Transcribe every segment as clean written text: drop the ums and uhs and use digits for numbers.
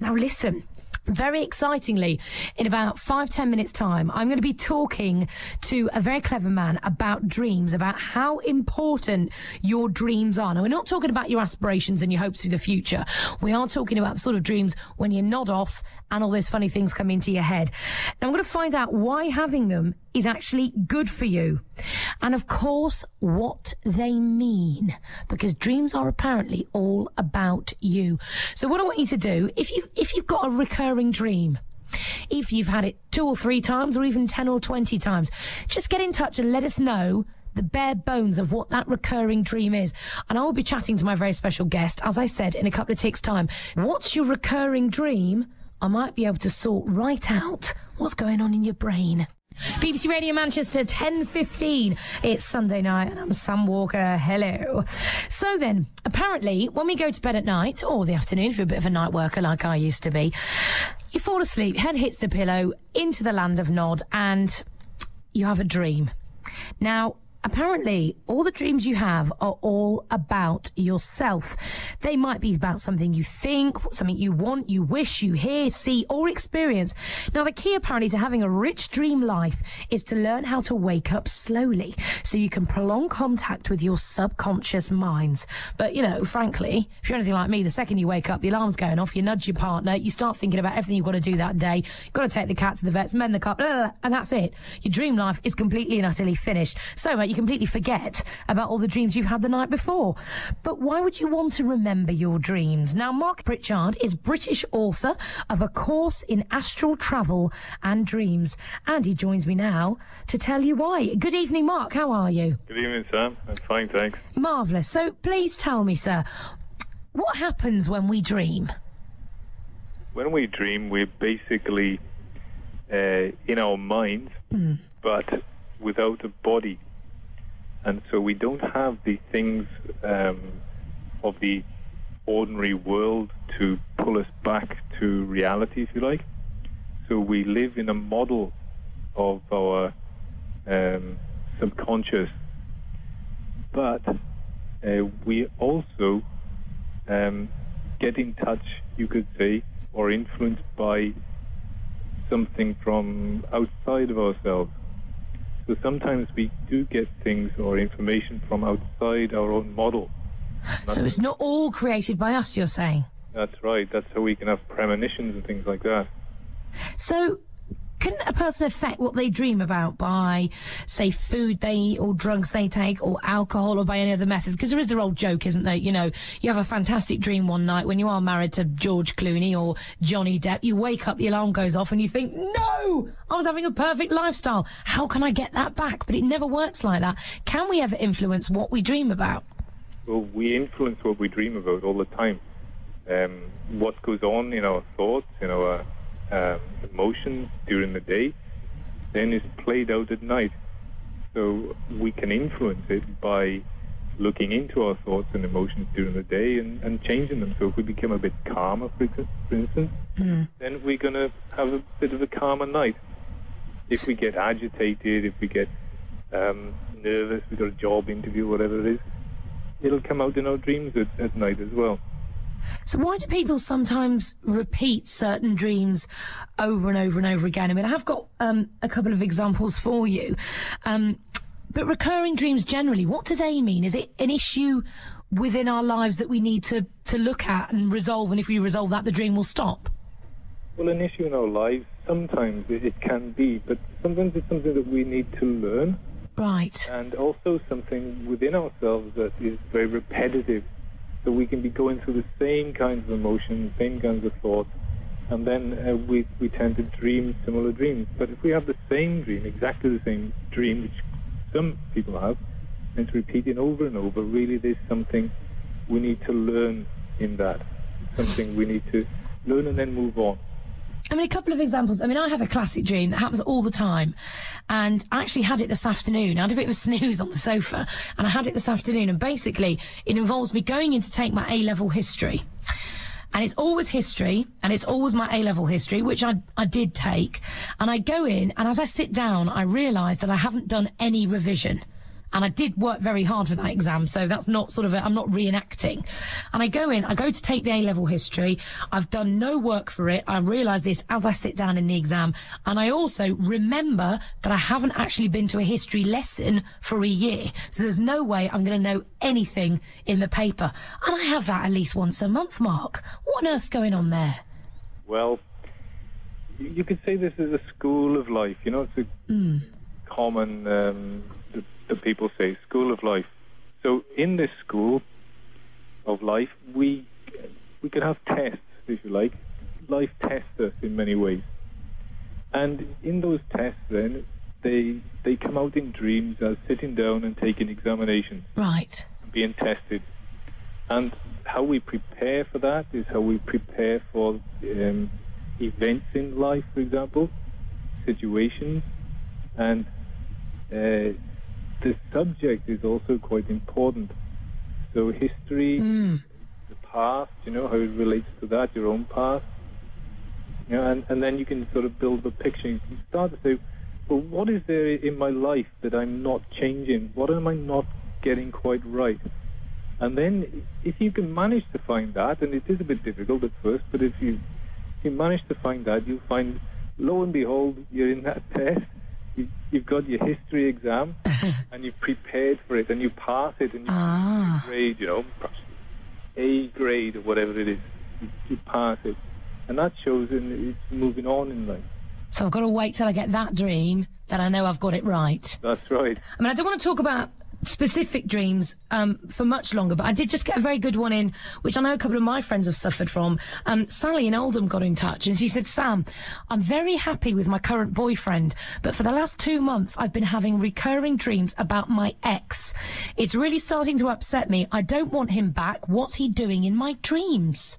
Now listen, very excitingly, in about 5-10 minutes time, I'm going to be talking to a very clever man about dreams, about how important your dreams are. Now, we're not talking about your aspirations and your hopes for the future. We are talking about the sort of dreams when you nod off and all those funny things come into your head. Now, I'm going to find out why having them is actually good for you. And of course, what they mean, because dreams are apparently all about you. So what I want you to do, if you've got a recurring dream, if you've had it 2 or 3 times or even 10 or 20 times, just get in touch and let us know the bare bones of what that recurring dream is. And I'll be chatting to my very special guest, as I said, in a couple of ticks time. What's your recurring dream? I might be able to sort right out what's going on in your brain. BBC Radio Manchester, 10:15. It's Sunday night and I'm Sam Walker. Hello. So then, apparently, when we go to bed at night, or the afternoon if you're a bit of a night worker like I used to be, you fall asleep, head hits the pillow, into the land of nod, and you have a dream. Now, apparently, all the dreams you have are all about yourself. They might be about something you think, something you want, you wish, you hear, see, or experience. Now, the key apparently to having a rich dream life is to learn how to wake up slowly so you can prolong contact with your subconscious minds. But, you know, frankly, if you're anything like me, the second you wake up, the alarm's going off, you nudge your partner, you start thinking about everything you've got to do that day, you've got to take the cat to the vets, mend the car, blah, blah, blah, and that's it. Your dream life is completely and utterly finished. So, mate, you completely forget about all the dreams you've had the night before. But why would you want to remember your dreams? Now, Mark Pritchard is British author of A Course in Astral Travel and Dreams, and he joins me now to tell you why. Good evening, Mark. How are you? Good evening, Sam. I'm fine, thanks. Marvellous. So please tell me, sir, what happens when we dream? When we dream, we're basically in our minds, but without a body. And so we don't have the things of the ordinary world to pull us back to reality, if you like. So we live in a model of our subconscious. But we also get in touch, you could say, or influenced by something from outside of ourselves. So sometimes we do get things or information from outside our own model. So it's not all created by us, you're saying? That's right. That's how we can have premonitions and things like that. So can a person affect what they dream about by, say, food they eat or drugs they take or alcohol or by any other method? Because there is the old joke, isn't there? You know, you have a fantastic dream one night when you are married to George Clooney or Johnny Depp. You wake up, the alarm goes off and you think, no, I was having a perfect lifestyle. How can I get that back? But it never works like that. Can we ever influence what we dream about? Well, we influence what we dream about all the time. What goes on in our thoughts, in our emotions during the day, then is played out at night. So we can influence it by looking into our thoughts and emotions during the day and changing them. So if we become a bit calmer, for instance, then we're going to have a bit of a calmer night. If we get agitated, if we get nervous, we've got a job interview, whatever it is, it'll come out in our dreams at night as well. So why do people sometimes repeat certain dreams over and over and over again? I mean, I have got a couple of examples for you. But recurring dreams generally, what do they mean? Is it an issue within our lives that we need to look at and resolve, and if we resolve that, the dream will stop? Well, an issue in our lives, sometimes it can be, but sometimes it's something that we need to learn. Right. And also something within ourselves that is very repetitive. So we can be going through the same kinds of emotions, same kinds of thoughts, and then we tend to dream similar dreams. But if we have the same dream, exactly the same dream, which some people have, and it's repeating over and over, really there's something we need to learn in that. Something we need to learn and then move on. I mean, a couple of examples. I mean, I have a classic dream that happens all the time, and I actually had it this afternoon. I had a bit of a snooze on the sofa, and I had it this afternoon, and basically it involves me going in to take my A-level history. And it's always history, and it's always my A-level history, which I did take. And I go in, and as I sit down, I realise that I haven't done any revision. And I did work very hard for that exam, so that's not sort of, I'm not reenacting. And I go in, I go to take the A-level history. I've done no work for it. I realise this as I sit down in the exam. And I also remember that I haven't actually been to a history lesson for a year. So there's no way I'm going to know anything in the paper. And I have that at least once a month, Mark. What on earth's going on there? Well, you could say this is a school of life. You know, it's a common that people say, school of life. So in this school of life, we could have tests, if you like. Life tests us in many ways. And in those tests, then, they come out in dreams as sitting down and taking examinations. Right. Being tested. And how we prepare for that is how we prepare for events in life, for example, situations. And the subject is also quite important. So history, the past, you know, how it relates to that, your own past. You know, and then you can sort of build a picture. You can start to say, well, what is there in my life that I'm not changing? What am I not getting quite right? And then if you can manage to find that, and it is a bit difficult at first, but if you manage to find that, you'll find, lo and behold, you're in that test. You've got your history exam, and you've prepared for it, and you pass it, and you pass your grade, you know, perhaps A grade or whatever it is. You pass it. And that shows it's moving on in life. So I've got to wait till I get that dream that I know I've got it right. That's right. I mean, I don't want to talk about specific dreams for much longer, but I did just get a very good one in, which I know a couple of my friends have suffered from. Sally in Oldham got in touch and she said, Sam, I'm very happy with my current boyfriend, but for the last 2 months I've been having recurring dreams about my ex. It's really starting to upset me. I don't want him back. What's he doing in my dreams?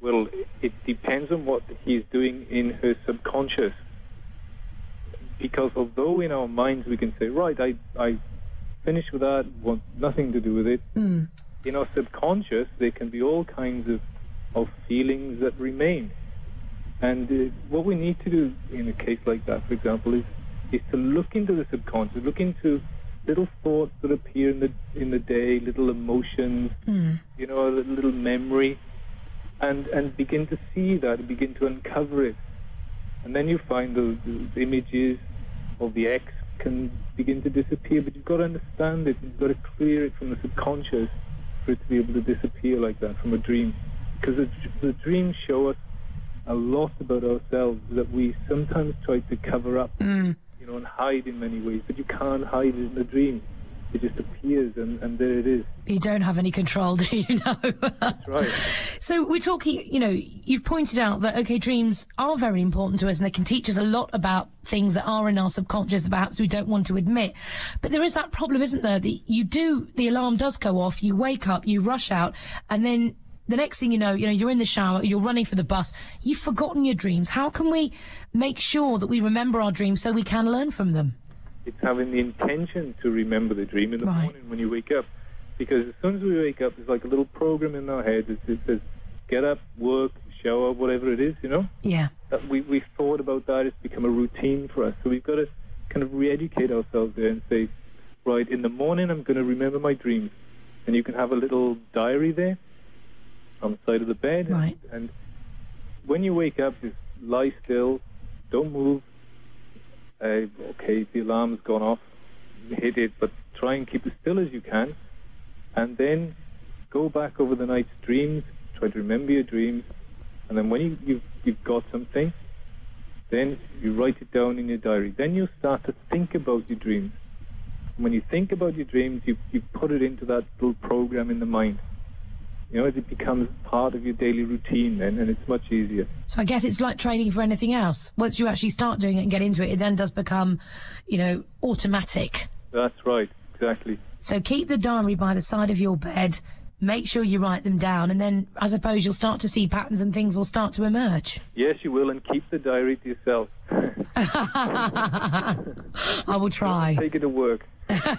Well, it depends on what he's doing in her subconscious, because although in our minds we can say, right, I finish with that, want nothing to do with it. In our subconscious, there can be all kinds of feelings that remain. And what we need to do in a case like that, for example, is to look into the subconscious, look into little thoughts that appear in the day, little emotions, you know, a little memory, and begin to see that, begin to uncover it. And then you find those images of the ex can begin to disappear, but you've got to understand it. You've got to clear it from the subconscious for it to be able to disappear like that from a dream, because the dreams show us a lot about ourselves that we sometimes try to cover up, you know, and hide in many ways, but you can't hide it in the dream. It just appears, and there it is. You don't have any control, do you? No. That's right. So we're talking, you know, you've pointed out that, okay, dreams are very important to us and they can teach us a lot about things that are in our subconscious that perhaps we don't want to admit. But there is that problem, isn't there, that the alarm does go off, you wake up, you rush out, and then the next thing you know, you're in the shower, you're running for the bus, you've forgotten your dreams. How can we make sure that we remember our dreams so we can learn from them? It's having the intention to remember the dream in the morning when you wake up. Because as soon as we wake up, there's like a little program in our head that says, get up, work, shower, whatever it is, you know? Yeah. We've thought about that. It's become a routine for us. So we've got to kind of re-educate ourselves there and say, right, in the morning I'm going to remember my dreams. And you can have a little diary there on the side of the bed. Right. And when you wake up, just lie still, don't move. Okay, the alarm's gone off, hit it, but try and keep as still as you can, and then go back over the night's dreams, try to remember your dreams, and then when you've got something, then you write it down in your diary. Then you'll start to think about your dreams. And when you think about your dreams, you put it into that little program in the mind. You know, it becomes part of your daily routine then, and it's much easier. So I guess it's like training for anything else. Once you actually start doing it and get into it, it then does become, you know, automatic. That's right, exactly. So keep the diary by the side of your bed, make sure you write them down, and then I suppose you'll start to see patterns and things will start to emerge. Yes, you will, and keep the diary to yourself. I will try. Take it to work.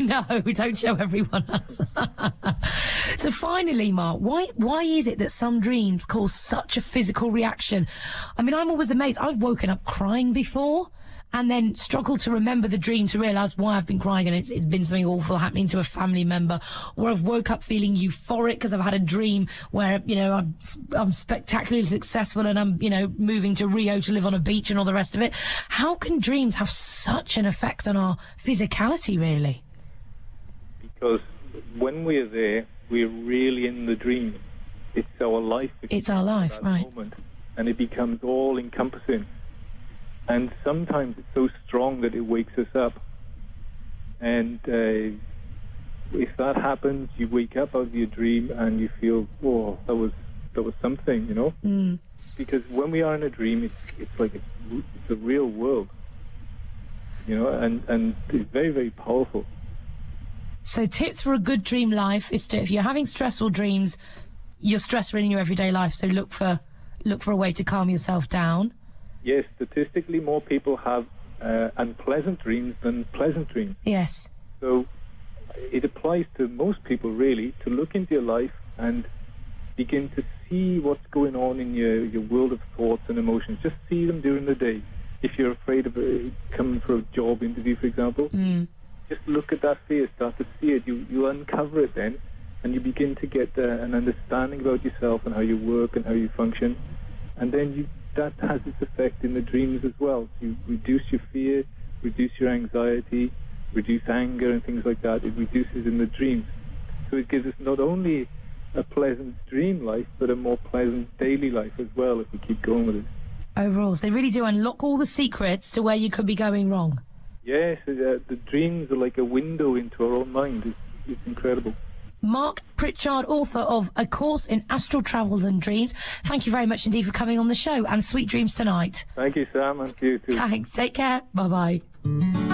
No, we don't show everyone else. So finally, Mark, why is it that some dreams cause such a physical reaction? I mean, I'm always amazed. I've woken up crying before, and then struggle to remember the dream to realise why I've been crying and it's been something awful happening to a family member, or I've woke up feeling euphoric because I've had a dream where, you know, I'm spectacularly successful and I'm, you know, moving to Rio to live on a beach and all the rest of it. How can dreams have such an effect on our physicality, really? Because when we're there, we're really in the dream. It's our life. It's our life, right. Moment, and it becomes all-encompassing. And sometimes it's so strong that it wakes us up. And if that happens, you wake up out of your dream and you feel, whoa, that was something, you know? Mm. Because when we are in a dream, it's like it's the real world, you know, and it's very, very powerful. So tips for a good dream life is to, if you're having stressful dreams, you're stressed in your everyday life, so look for a way to calm yourself down. Yes, statistically more people have unpleasant dreams than pleasant dreams. Yes. So it applies to most people, really, to look into your life and begin to see what's going on in your world of thoughts and emotions. Just see them during the day. If you're afraid of coming for a job interview, for example, just look at that fear, start to see it. You uncover it then, and you begin to get an understanding about yourself and how you work and how you function. And then that has its effect in the dreams as well. So you reduce your fear, reduce your anxiety, reduce anger and things like that. It reduces in the dreams. So it gives us not only a pleasant dream life, but a more pleasant daily life as well, if we keep going with it. Overall, so they really do unlock all the secrets to where you could be going wrong. Yes, the dreams are like a window into our own mind. It's incredible. Mark Pritchard, author of A Course in Astral Travel and Dreams. Thank you very much indeed for coming on the show, and sweet dreams tonight. Thank you, Sam, and to you too. Thanks. Take care. Bye-bye.